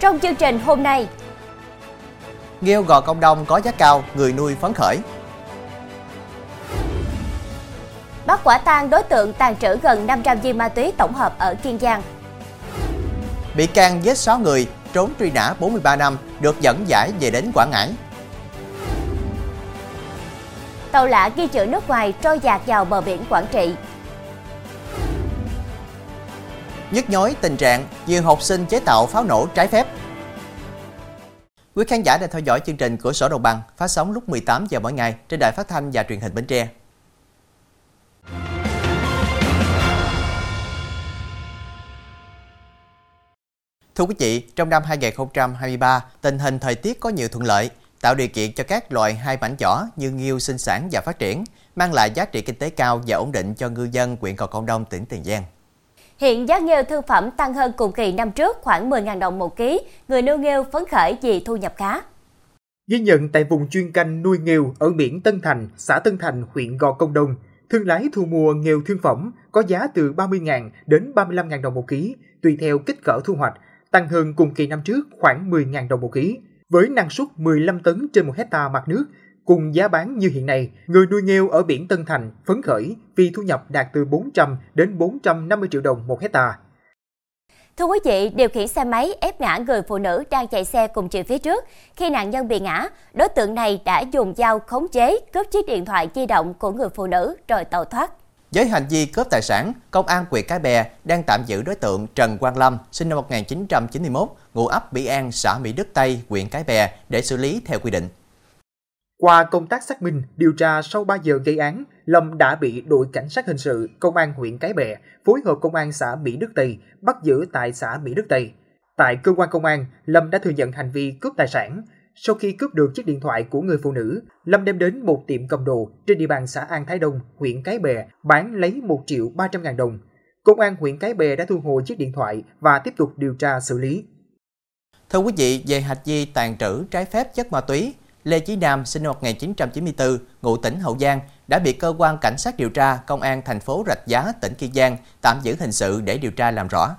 trong chương trình hôm nay. Nghêu Gò Công Đông có giá cao, người nuôi phấn khởi. Bắt quả tang đối tượng tàn trữ gần 500 viên ma túy tổng hợp ở Kiên Giang. Bị can giết 6 người, trốn truy nã 43 năm, được dẫn giải về đến Quảng Ngãi. Tàu lạ ghi chữ nước ngoài trôi dạt vào bờ biển Quảng Trị. Nhức nhối tình trạng nhiều học sinh chế tạo pháo nổ trái phép. Quý khán giả đang theo dõi chương trình Cửa Sổ Đồng Bằng phát sóng lúc 18 giờ mỗi ngày trên Đài Phát thanh và Truyền hình Bến Tre. Thưa quý vị, trong năm 2023, tình hình thời tiết có nhiều thuận lợi, tạo điều kiện cho các loài hai mảnh giỏ như nghêu sinh sản và phát triển, mang lại giá trị kinh tế cao và ổn định cho ngư dân huyện Gò Công Đông, tỉnh Tiền Giang. Hiện giá nghêu thương phẩm tăng hơn cùng kỳ năm trước khoảng 10.000 đồng một ký, người nuôi nghêu phấn khởi vì thu nhập khá. Ghi nhận tại vùng chuyên canh nuôi nghêu ở biển Tân Thành, xã Tân Thành, huyện Gò Công Đông, thương lái thu mua nghêu thương phẩm có giá từ 30.000 đến 35.000 đồng một ký, tùy theo kích cỡ thu hoạch, tăng hơn cùng kỳ năm trước khoảng 10.000 đồng một ký. Với năng suất 15 tấn trên 1 hectare mặt nước, cùng giá bán như hiện nay, người nuôi nghêu ở biển Tân Thành phấn khởi vì thu nhập đạt từ 400 đến 450 triệu đồng một hectare. Thưa quý vị, điều khiển xe máy ép ngã người phụ nữ đang chạy xe cùng chiều phía trước. Khi nạn nhân bị ngã, đối tượng này đã dùng dao khống chế cướp chiếc điện thoại di động của người phụ nữ rồi tẩu thoát. Với hành vi cướp tài sản, Công an huyện Cái Bè đang tạm giữ đối tượng Trần Quang Lâm, sinh năm 1991, ngụ ấp Mỹ An, xã Mỹ Đức Tây, huyện Cái Bè để xử lý theo quy định. Qua công tác xác minh, điều tra sau 3 giờ gây án, Lâm đã bị đội cảnh sát hình sự Công an huyện Cái Bè phối hợp Công an xã Mỹ Đức Tây bắt giữ tại xã Mỹ Đức Tây. Tại cơ quan công an, Lâm đã thừa nhận hành vi cướp tài sản. Sau khi cướp được chiếc điện thoại của người phụ nữ, Lâm đem đến một tiệm cầm đồ trên địa bàn xã An Thái Đông, huyện Cái Bè, bán lấy 1.300.000 đồng. Công an huyện Cái Bè đã thu hồi chiếc điện thoại và tiếp tục điều tra xử lý. Thưa quý vị, về hành vi tàn trữ trái phép chất ma túy, Lê Chí Nam, sinh năm 1994, ngụ tỉnh Hậu Giang, đã bị cơ quan cảnh sát điều tra Công an thành phố Rạch Giá, tỉnh Kiên Giang tạm giữ hình sự để điều tra làm rõ.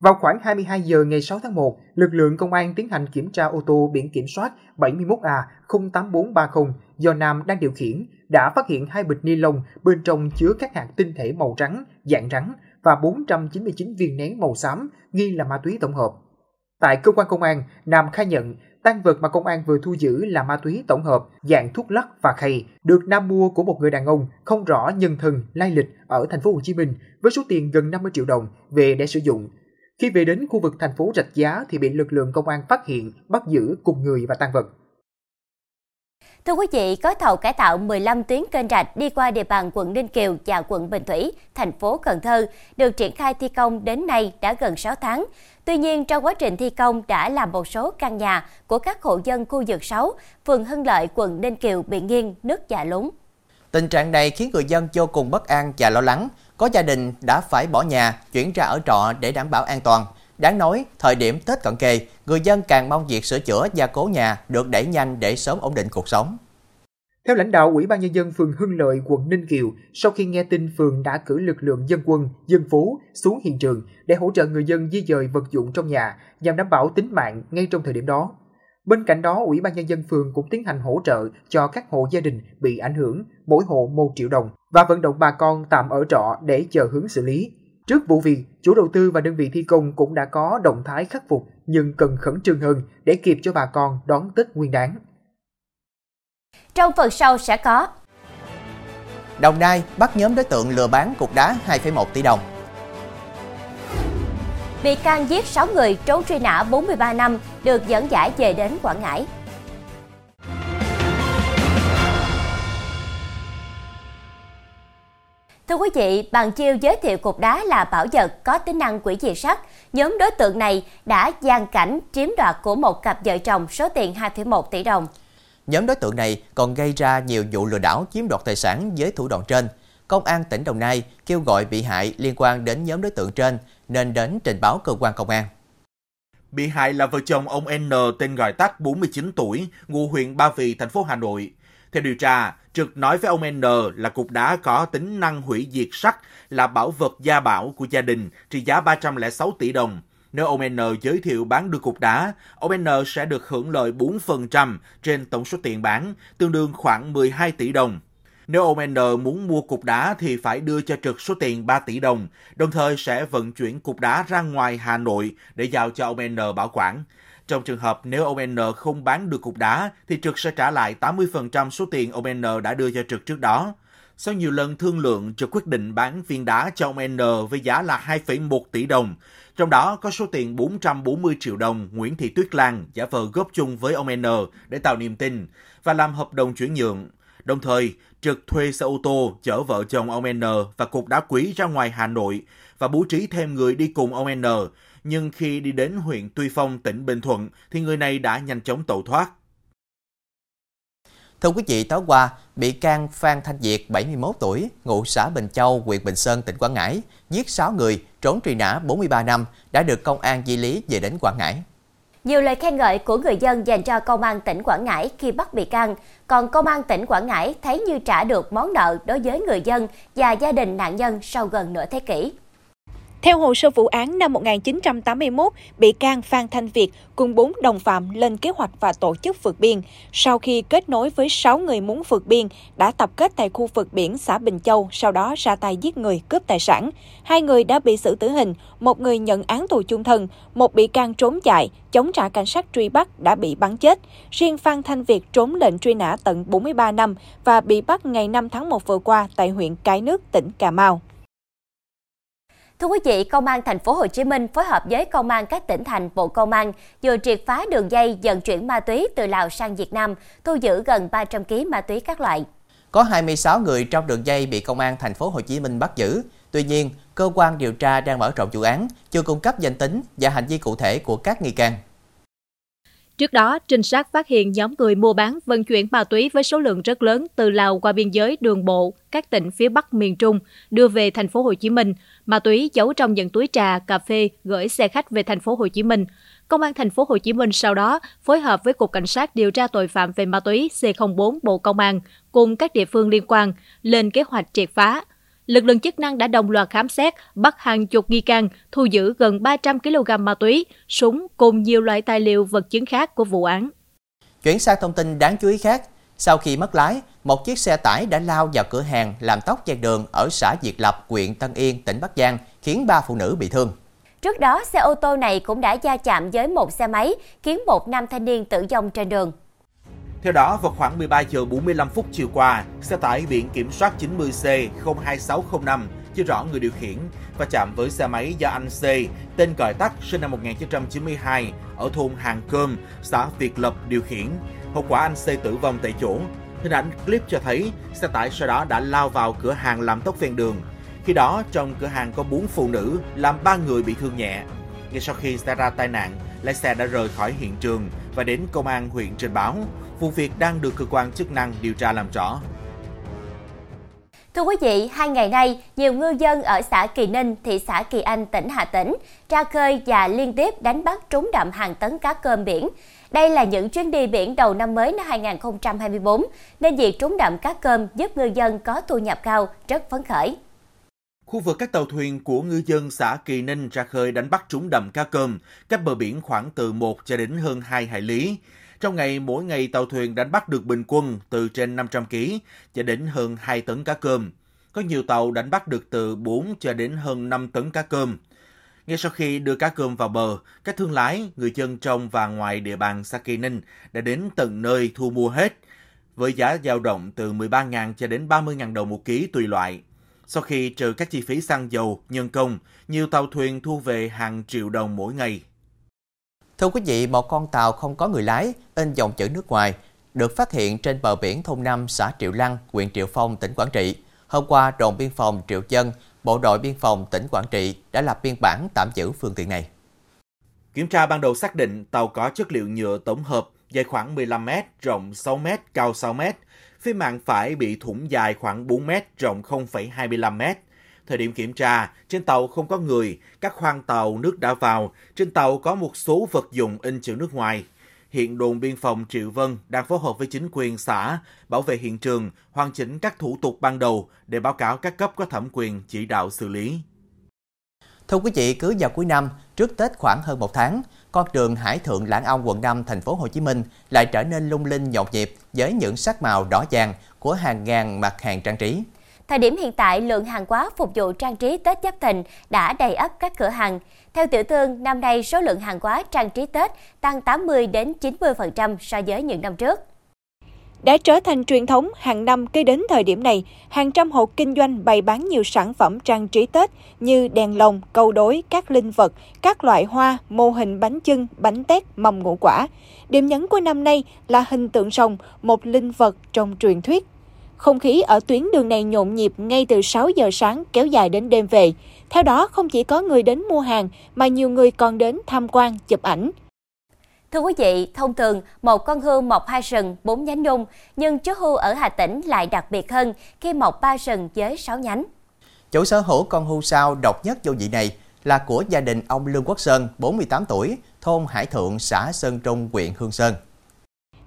Vào khoảng 22 giờ ngày 6 tháng 1, lực lượng công an tiến hành kiểm tra ô tô biển kiểm soát 71A08430 do Nam đang điều khiển, đã phát hiện 2 bịch ni lông bên trong chứa các hạt tinh thể màu trắng, dạng rắn và 499 viên nén màu xám nghi là ma túy tổng hợp. Tại cơ quan công an, Nam khai nhận tang vật mà công an vừa thu giữ là ma túy tổng hợp dạng thuốc lắc và khay, được Nam mua của một người đàn ông không rõ nhân thân, lai lịch ở thành phố Hồ Chí Minh với số tiền gần 50 triệu đồng về để sử dụng. Khi về đến khu vực thành phố Rạch Giá thì bị lực lượng công an phát hiện, bắt giữ cùng người và tang vật. Thưa quý vị, gói thầu cải tạo 15 tuyến kênh rạch đi qua địa bàn quận Ninh Kiều và quận Bình Thủy, thành phố Cần Thơ, được triển khai thi công đến nay đã gần 6 tháng. Tuy nhiên, trong quá trình thi công đã làm một số căn nhà của các hộ dân khu vực 6, phường Hưng Lợi, quận Ninh Kiều bị nghiêng, nước và lún. Tình trạng này khiến người dân vô cùng bất an và lo lắng. Có gia đình đã phải bỏ nhà, chuyển ra ở trọ để đảm bảo an toàn. Đáng nói, thời điểm Tết cận kề, người dân càng mong việc sửa chữa, gia cố nhà được đẩy nhanh để sớm ổn định cuộc sống. Theo lãnh đạo Ủy ban Nhân dân phường Hưng Lợi, quận Ninh Kiều, sau khi nghe tin, phường đã cử lực lượng dân quân, dân phố xuống hiện trường để hỗ trợ người dân di dời vật dụng trong nhà nhằm đảm bảo tính mạng ngay trong thời điểm đó. Bên cạnh đó, Ủy ban Nhân dân phường cũng tiến hành hỗ trợ cho các hộ gia đình bị ảnh hưởng, mỗi hộ 1 triệu đồng và vận động bà con tạm ở trọ để chờ hướng xử lý. Trước vụ việc, chủ đầu tư và đơn vị thi công cũng đã có động thái khắc phục nhưng cần khẩn trương hơn để kịp cho bà con đón Tết Nguyên đán. Trong phần sau sẽ có Đồng Nai bắt nhóm đối tượng lừa bán cục đá 2,1 tỷ đồng. Bị can giết 6 người, trốn truy nã 43 năm, được dẫn giải về đến Quảng Ngãi. Thưa quý vị, bằng chiêu giới thiệu cục đá là bảo vật có tính năng hủy diệt sắt, nhóm đối tượng này đã gian cảnh chiếm đoạt của một cặp vợ chồng số tiền 2,1 tỷ đồng. Nhóm đối tượng này còn gây ra nhiều vụ lừa đảo chiếm đoạt tài sản với thủ đoạn trên. Công an tỉnh Đồng Nai kêu gọi bị hại liên quan đến nhóm đối tượng trên nên đến trình báo cơ quan công an. Bị hại là vợ chồng ông N tên gọi tắt 49 tuổi, ngụ huyện Ba Vì, thành phố Hà Nội. Theo điều tra, Trực nói với ông N là cục đá có tính năng hủy diệt sắt là bảo vật gia bảo của gia đình trị giá 306 tỷ đồng. Nếu ông N giới thiệu bán được cục đá, ông N sẽ được hưởng lợi 4% trên tổng số tiền bán, tương đương khoảng 12 tỷ đồng. Nếu ông N muốn mua cục đá thì phải đưa cho Trực số tiền 3 tỷ đồng, đồng thời sẽ vận chuyển cục đá ra ngoài Hà Nội để giao cho ông N bảo quản. Trong trường hợp nếu ông N không bán được cục đá thì Trực sẽ trả lại 80% số tiền ông N đã đưa cho Trực trước đó. Sau nhiều lần thương lượng, Trực quyết định bán viên đá cho ông N với giá là 2,1 tỷ đồng. Trong đó có số tiền 440 triệu đồng Nguyễn Thị Tuyết Lan giả vờ góp chung với ông N để tạo niềm tin và làm hợp đồng chuyển nhượng. Đồng thời, Trực thuê xe ô tô chở vợ chồng ông N và cục đá quý ra ngoài Hà Nội và bố trí thêm người đi cùng ông N. Nhưng khi đi đến huyện Tuy Phong, tỉnh Bình Thuận thì người này đã nhanh chóng tẩu thoát. Thưa quý vị, tối qua, bị can Phan Thanh Việt, 71 tuổi, ngụ xã Bình Châu, huyện Bình Sơn, tỉnh Quảng Ngãi, giết 6 người, trốn truy nã 43 năm, đã được công an di lý về đến Quảng Ngãi. Nhiều lời khen ngợi của người dân dành cho công an tỉnh Quảng Ngãi khi bắt bị can, còn công an tỉnh Quảng Ngãi thấy như trả được món nợ đối với người dân và gia đình nạn nhân sau gần nửa thế kỷ. Theo hồ sơ vụ án năm 1981, bị can Phan Thanh Việt cùng 4 đồng phạm lên kế hoạch và tổ chức vượt biên. Sau khi kết nối với 6 người muốn vượt biên, đã tập kết tại khu vực biển xã Bình Châu, sau đó ra tay giết người, cướp tài sản. 2 người đã bị xử tử hình, 1 người nhận án tù chung thân, 1 bị can trốn chạy, chống trả cảnh sát truy bắt đã bị bắn chết. Riêng Phan Thanh Việt trốn lệnh truy nã tận 43 năm và bị bắt ngày 5 tháng 1 vừa qua tại huyện Cái Nước, tỉnh Cà Mau. Thưa quý vị, Công an thành phố Hồ Chí Minh phối hợp với Công an các tỉnh thành, Bộ Công an vừa triệt phá đường dây vận chuyển ma túy từ Lào sang Việt Nam, thu giữ gần 300 kg ma túy các loại. Có 26 người trong đường dây bị Công an thành phố Hồ Chí Minh bắt giữ. Tuy nhiên, cơ quan điều tra đang mở rộng vụ án, chưa cung cấp danh tính và hành vi cụ thể của các nghi can. Trước đó, trinh sát phát hiện nhóm người mua bán vận chuyển ma túy với số lượng rất lớn từ Lào qua biên giới đường bộ các tỉnh phía Bắc miền Trung đưa về thành phố Hồ Chí Minh. Ma túy giấu trong những túi trà, cà phê gửi xe khách về thành phố Hồ Chí Minh. Công an thành phố Hồ Chí Minh sau đó phối hợp với Cục Cảnh sát điều tra tội phạm về ma túy C04 Bộ Công an cùng các địa phương liên quan lên kế hoạch triệt phá. Lực lượng chức năng đã đồng loạt khám xét, bắt hàng chục nghi can, thu giữ gần 300 kg ma túy, súng cùng nhiều loại tài liệu vật chứng khác của vụ án. Chuyển sang thông tin đáng chú ý khác, sau khi mất lái, một chiếc xe tải đã lao vào cửa hàng làm tóc ven đường ở xã Việt Lập, huyện Tân Yên, tỉnh Bắc Giang, khiến 3 phụ nữ bị thương. Trước đó, xe ô tô này cũng đã va chạm với một xe máy, khiến một nam thanh niên tử vong trên đường. Theo đó, vào khoảng 13 giờ 45 phút chiều qua, xe tải biển kiểm soát 90C02605 chưa rõ người điều khiển và chạm với xe máy do anh C, tên gọi tắt, sinh năm 1992 ở thôn Hàng Cơm, xã Việt Lập điều khiển. Hậu quả anh C tử vong tại chỗ. Hình ảnh clip cho thấy xe tải sau đó đã lao vào cửa hàng làm tóc ven đường. Khi đó, trong cửa hàng có 4 phụ nữ, làm 3 người bị thương nhẹ. Ngay sau khi xảy ra tai nạn, lái xe đã rời khỏi hiện trường và đến công an huyện trình báo. Vụ việc đang được cơ quan chức năng điều tra làm rõ. Thưa quý vị, 2 ngày nay, nhiều ngư dân ở xã Kỳ Ninh, thị xã Kỳ Anh, tỉnh Hà Tĩnh ra khơi và liên tiếp đánh bắt trúng đậm hàng tấn cá cơm biển. Đây là những chuyến đi biển đầu năm mới năm 2024, nên việc trúng đậm cá cơm giúp ngư dân có thu nhập cao, rất phấn khởi. Khu vực các tàu thuyền của ngư dân xã Kỳ Ninh ra khơi đánh bắt trúng đậm cá cơm, cách bờ biển khoảng từ 1 cho đến hơn 2 hải lý. Trong ngày, mỗi ngày tàu thuyền đánh bắt được bình quân từ trên 500 kg cho đến hơn 2 tấn cá cơm. Có nhiều tàu đánh bắt được từ 4 cho đến hơn 5 tấn cá cơm. Ngay sau khi đưa cá cơm vào bờ, các thương lái, người dân trong và ngoài địa bàn xã Kỳ Ninh đã đến tận nơi thu mua hết, với giá dao động từ 13.000 cho đến 30.000 đồng một ký tùy loại. Sau khi trừ các chi phí xăng dầu, nhân công, nhiều tàu thuyền thu về hàng triệu đồng mỗi ngày. Thưa quý vị, một con tàu không có người lái, in dòng chữ nước ngoài, được phát hiện trên bờ biển thôn 5 xã Triệu Lăng, huyện Triệu Phong, tỉnh Quảng Trị. Hôm qua, đồn biên phòng Triệu Dân, Bộ đội biên phòng tỉnh Quảng Trị đã lập biên bản tạm giữ phương tiện này. Kiểm tra ban đầu xác định tàu có chất liệu nhựa tổng hợp, dài khoảng 15m, rộng 6m, cao 6m. Phía mạn phải bị thủng dài khoảng 4m, rộng 0,25m. Thời điểm kiểm tra, trên tàu không có người, các khoang tàu nước đã vào, trên tàu có một số vật dụng in chữ nước ngoài. Hiện đồn biên phòng Triệu Vân đang phối hợp với chính quyền xã, bảo vệ hiện trường, hoàn chỉnh các thủ tục ban đầu để báo cáo các cấp có thẩm quyền chỉ đạo xử lý. Thưa quý vị, cứ vào cuối năm, Trước Tết khoảng hơn một tháng, con đường Hải Thượng Lãn Ông, quận 5, thành phố Hồ Chí Minh lại trở nên lung linh nhộn nhịp với những sắc màu rõ ràng của hàng ngàn mặt hàng trang trí. Thời điểm hiện tại, lượng hàng hóa phục vụ trang trí Tết Giáp Thìn đã đầy ắp các cửa hàng. Theo tiểu thương, năm nay số lượng hàng hóa trang trí Tết tăng 80-90% so với những năm trước. Đã trở thành truyền thống, hàng năm cứ đến thời điểm này, hàng trăm hộ kinh doanh bày bán nhiều sản phẩm trang trí Tết như đèn lồng, câu đối, các linh vật, các loại hoa, mô hình bánh chưng, bánh tét, mầm ngũ quả. Điểm nhấn của năm nay là hình tượng rồng, một linh vật trong truyền thuyết. Không khí ở tuyến đường này nhộn nhịp ngay từ 6 giờ sáng kéo dài đến đêm về. Theo đó, không chỉ có người đến mua hàng mà nhiều người còn đến tham quan, chụp ảnh. Thưa quý vị, thông thường một con hươu mọc 2 sừng, 4 nhánh nhung, nhưng chú hươu ở Hà Tĩnh lại đặc biệt hơn khi mọc 3 sừng với 6 nhánh. Chủ sở hữu con hươu sao độc nhất vô nhị này là của gia đình ông Lương Quốc Sơn, 48 tuổi, thôn Hải Thượng, xã Sơn Trung, huyện Hương Sơn.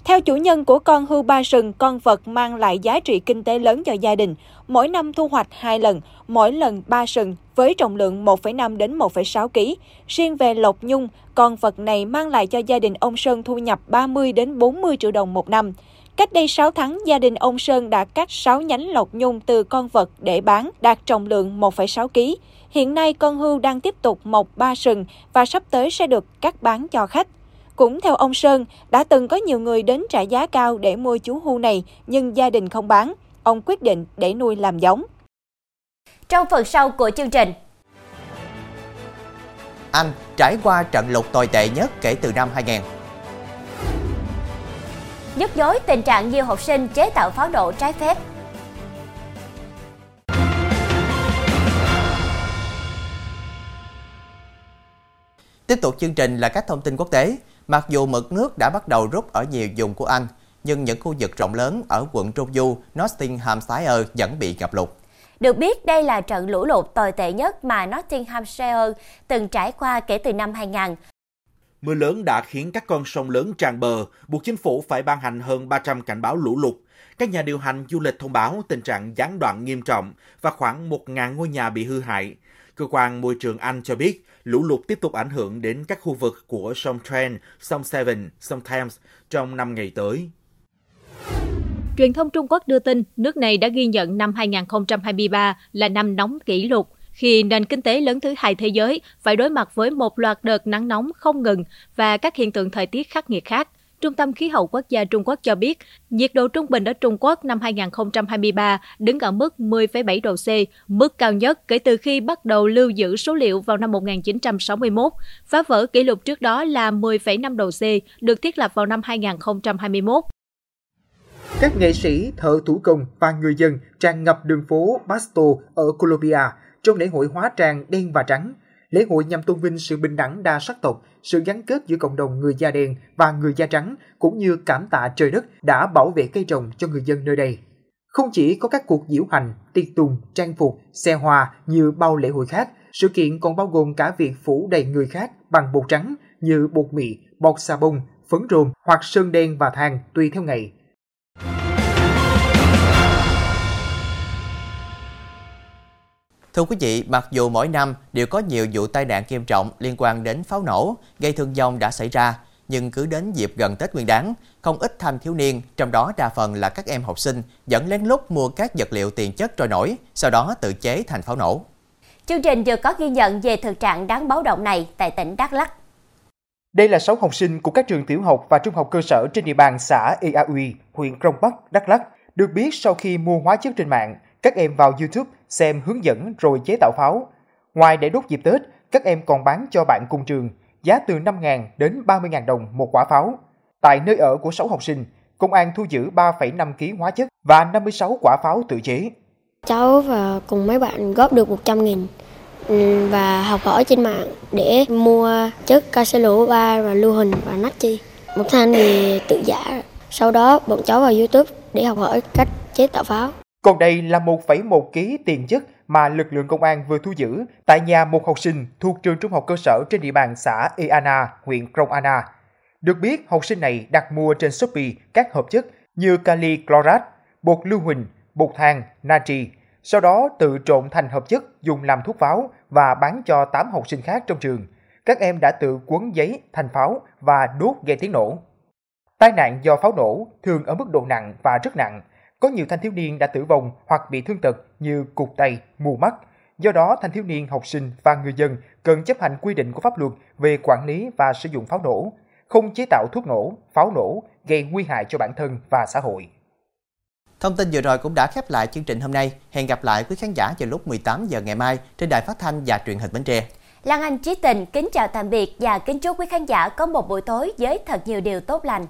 Theo chủ nhân của con hươu ba sừng, con vật mang lại giá trị kinh tế lớn cho gia đình. Mỗi năm thu hoạch 2 lần, mỗi lần 3 sừng với trọng lượng 1,5 đến 1,6 kg. Riêng về lộc nhung, con vật này mang lại cho gia đình ông Sơn thu nhập 30 đến 40 triệu đồng một năm. Cách đây 6 tháng, gia đình ông Sơn đã cắt 6 nhánh lộc nhung từ con vật để bán, đạt trọng lượng 1,6 kg. Hiện nay, con hươu đang tiếp tục mọc 3 sừng và sắp tới sẽ được cắt bán cho khách. Cũng theo ông Sơn, đã từng có nhiều người đến trả giá cao để mua chú hươu này, nhưng gia đình không bán. Ông quyết định để nuôi làm giống. Trong phần sau của chương trình, Anh trải qua trận lụt tồi tệ nhất kể từ năm 2000. Nhức nhối tình trạng nhiều học sinh chế tạo pháo nổ trái phép. Tiếp tục chương trình là các thông tin quốc tế. Mặc dù mực nước đã bắt đầu rút ở nhiều vùng của Anh, nhưng những khu vực rộng lớn ở quận Truro, Nottinghamshire vẫn bị ngập lụt. Được biết, đây là trận lũ lụt tồi tệ nhất mà Nottinghamshire từng trải qua kể từ năm 2000. Mưa lớn đã khiến các con sông lớn tràn bờ, buộc chính phủ phải ban hành hơn 300 cảnh báo lũ lụt. Các nhà điều hành du lịch thông báo tình trạng gián đoạn nghiêm trọng và khoảng 1.000 ngôi nhà bị hư hại. Cơ quan môi trường Anh cho biết, lũ lụt tiếp tục ảnh hưởng đến các khu vực của sông Trent, sông Severn, sông Thames trong 5 ngày tới. Truyền thông Trung Quốc đưa tin, nước này đã ghi nhận năm 2023 là năm nóng kỷ lục, khi nền kinh tế lớn thứ hai thế giới phải đối mặt với một loạt đợt nắng nóng không ngừng và các hiện tượng thời tiết khắc nghiệt khác. Trung tâm Khí hậu Quốc gia Trung Quốc cho biết, nhiệt độ trung bình ở Trung Quốc năm 2023 đứng ở mức 10,7 độ C, mức cao nhất kể từ khi bắt đầu lưu giữ số liệu vào năm 1961, phá vỡ kỷ lục trước đó là 10,5 độ C, được thiết lập vào năm 2021. Các nghệ sĩ, thợ thủ công và người dân tràn ngập đường phố Pasto ở Colombia trong lễ hội hóa trang đen và trắng. Lễ hội nhằm tôn vinh sự bình đẳng đa sắc tộc, sự gắn kết giữa cộng đồng người da đen và người da trắng, cũng như cảm tạ trời đất đã bảo vệ cây trồng cho người dân nơi đây. Không chỉ có các cuộc diễu hành, tiệc tùng, trang phục, xe hoa như bao lễ hội khác, sự kiện còn bao gồm cả việc phủ đầy người khác bằng bột trắng như bột mì, bột xà bông, phấn rôm hoặc sơn đen và than tùy theo ngày. Thưa quý vị, mặc dù mỗi năm đều có nhiều vụ tai nạn nghiêm trọng liên quan đến pháo nổ, gây thương vong đã xảy ra, nhưng cứ đến dịp gần Tết Nguyên Đán, không ít thanh thiếu niên, trong đó đa phần là các em học sinh, vẫn lén lút mua các vật liệu tiền chất trôi nổi, sau đó tự chế thành pháo nổ. Chương trình vừa có ghi nhận về thực trạng đáng báo động này tại tỉnh Đắk Lắk. Đây là 6 học sinh của các trường tiểu học và trung học cơ sở trên địa bàn xã Ea Uy, huyện Crong Park, Đắk Lắk. Được biết, sau khi mua hóa chất trên mạng, các em vào YouTube xem hướng dẫn rồi chế tạo pháo. Ngoài để đốt dịp Tết, các em còn bán cho bạn cùng trường, giá từ 5.000 đến 30.000 đồng một quả pháo. Tại nơi ở của 6 học sinh, công an thu giữ 3,5 kg hóa chất và 56 quả pháo tự chế. Cháu và cùng mấy bạn góp được 100.000 và học hỏi trên mạng để mua chất caselo 3 và lưu hình và natchi. Một thanh thì tự giả. Sau đó bọn cháu vào YouTube để học hỏi cách chế tạo pháo. Còn đây là 1,1 kg tiền chất mà lực lượng công an vừa thu giữ tại nhà một học sinh thuộc trường trung học cơ sở trên địa bàn xã Eana, huyện Krông Anna. Được biết, học sinh này đặt mua trên Shopee các hợp chất như kali chlorat, bột lưu huỳnh, bột than, natri, sau đó tự trộn thành hợp chất dùng làm thuốc pháo và bán cho 8 học sinh khác trong trường. các em đã tự quấn giấy, thành pháo và đốt gây tiếng nổ. Tai nạn do pháo nổ thường ở mức độ nặng và rất nặng. Có nhiều thanh thiếu niên đã tử vong hoặc bị thương tật như cụt tay, mù mắt. Do đó, thanh thiếu niên, học sinh và người dân cần chấp hành quy định của pháp luật về quản lý và sử dụng pháo nổ, không chế tạo thuốc nổ, pháo nổ gây nguy hại cho bản thân và xã hội. Thông tin vừa rồi cũng đã khép lại chương trình hôm nay. Hẹn gặp lại quý khán giả vào lúc 18 giờ ngày mai trên Đài Phát thanh và Truyền hình Bến Tre. Lan Anh Trí Tình kính chào tạm biệt và kính chúc quý khán giả có một buổi tối với thật nhiều điều tốt lành.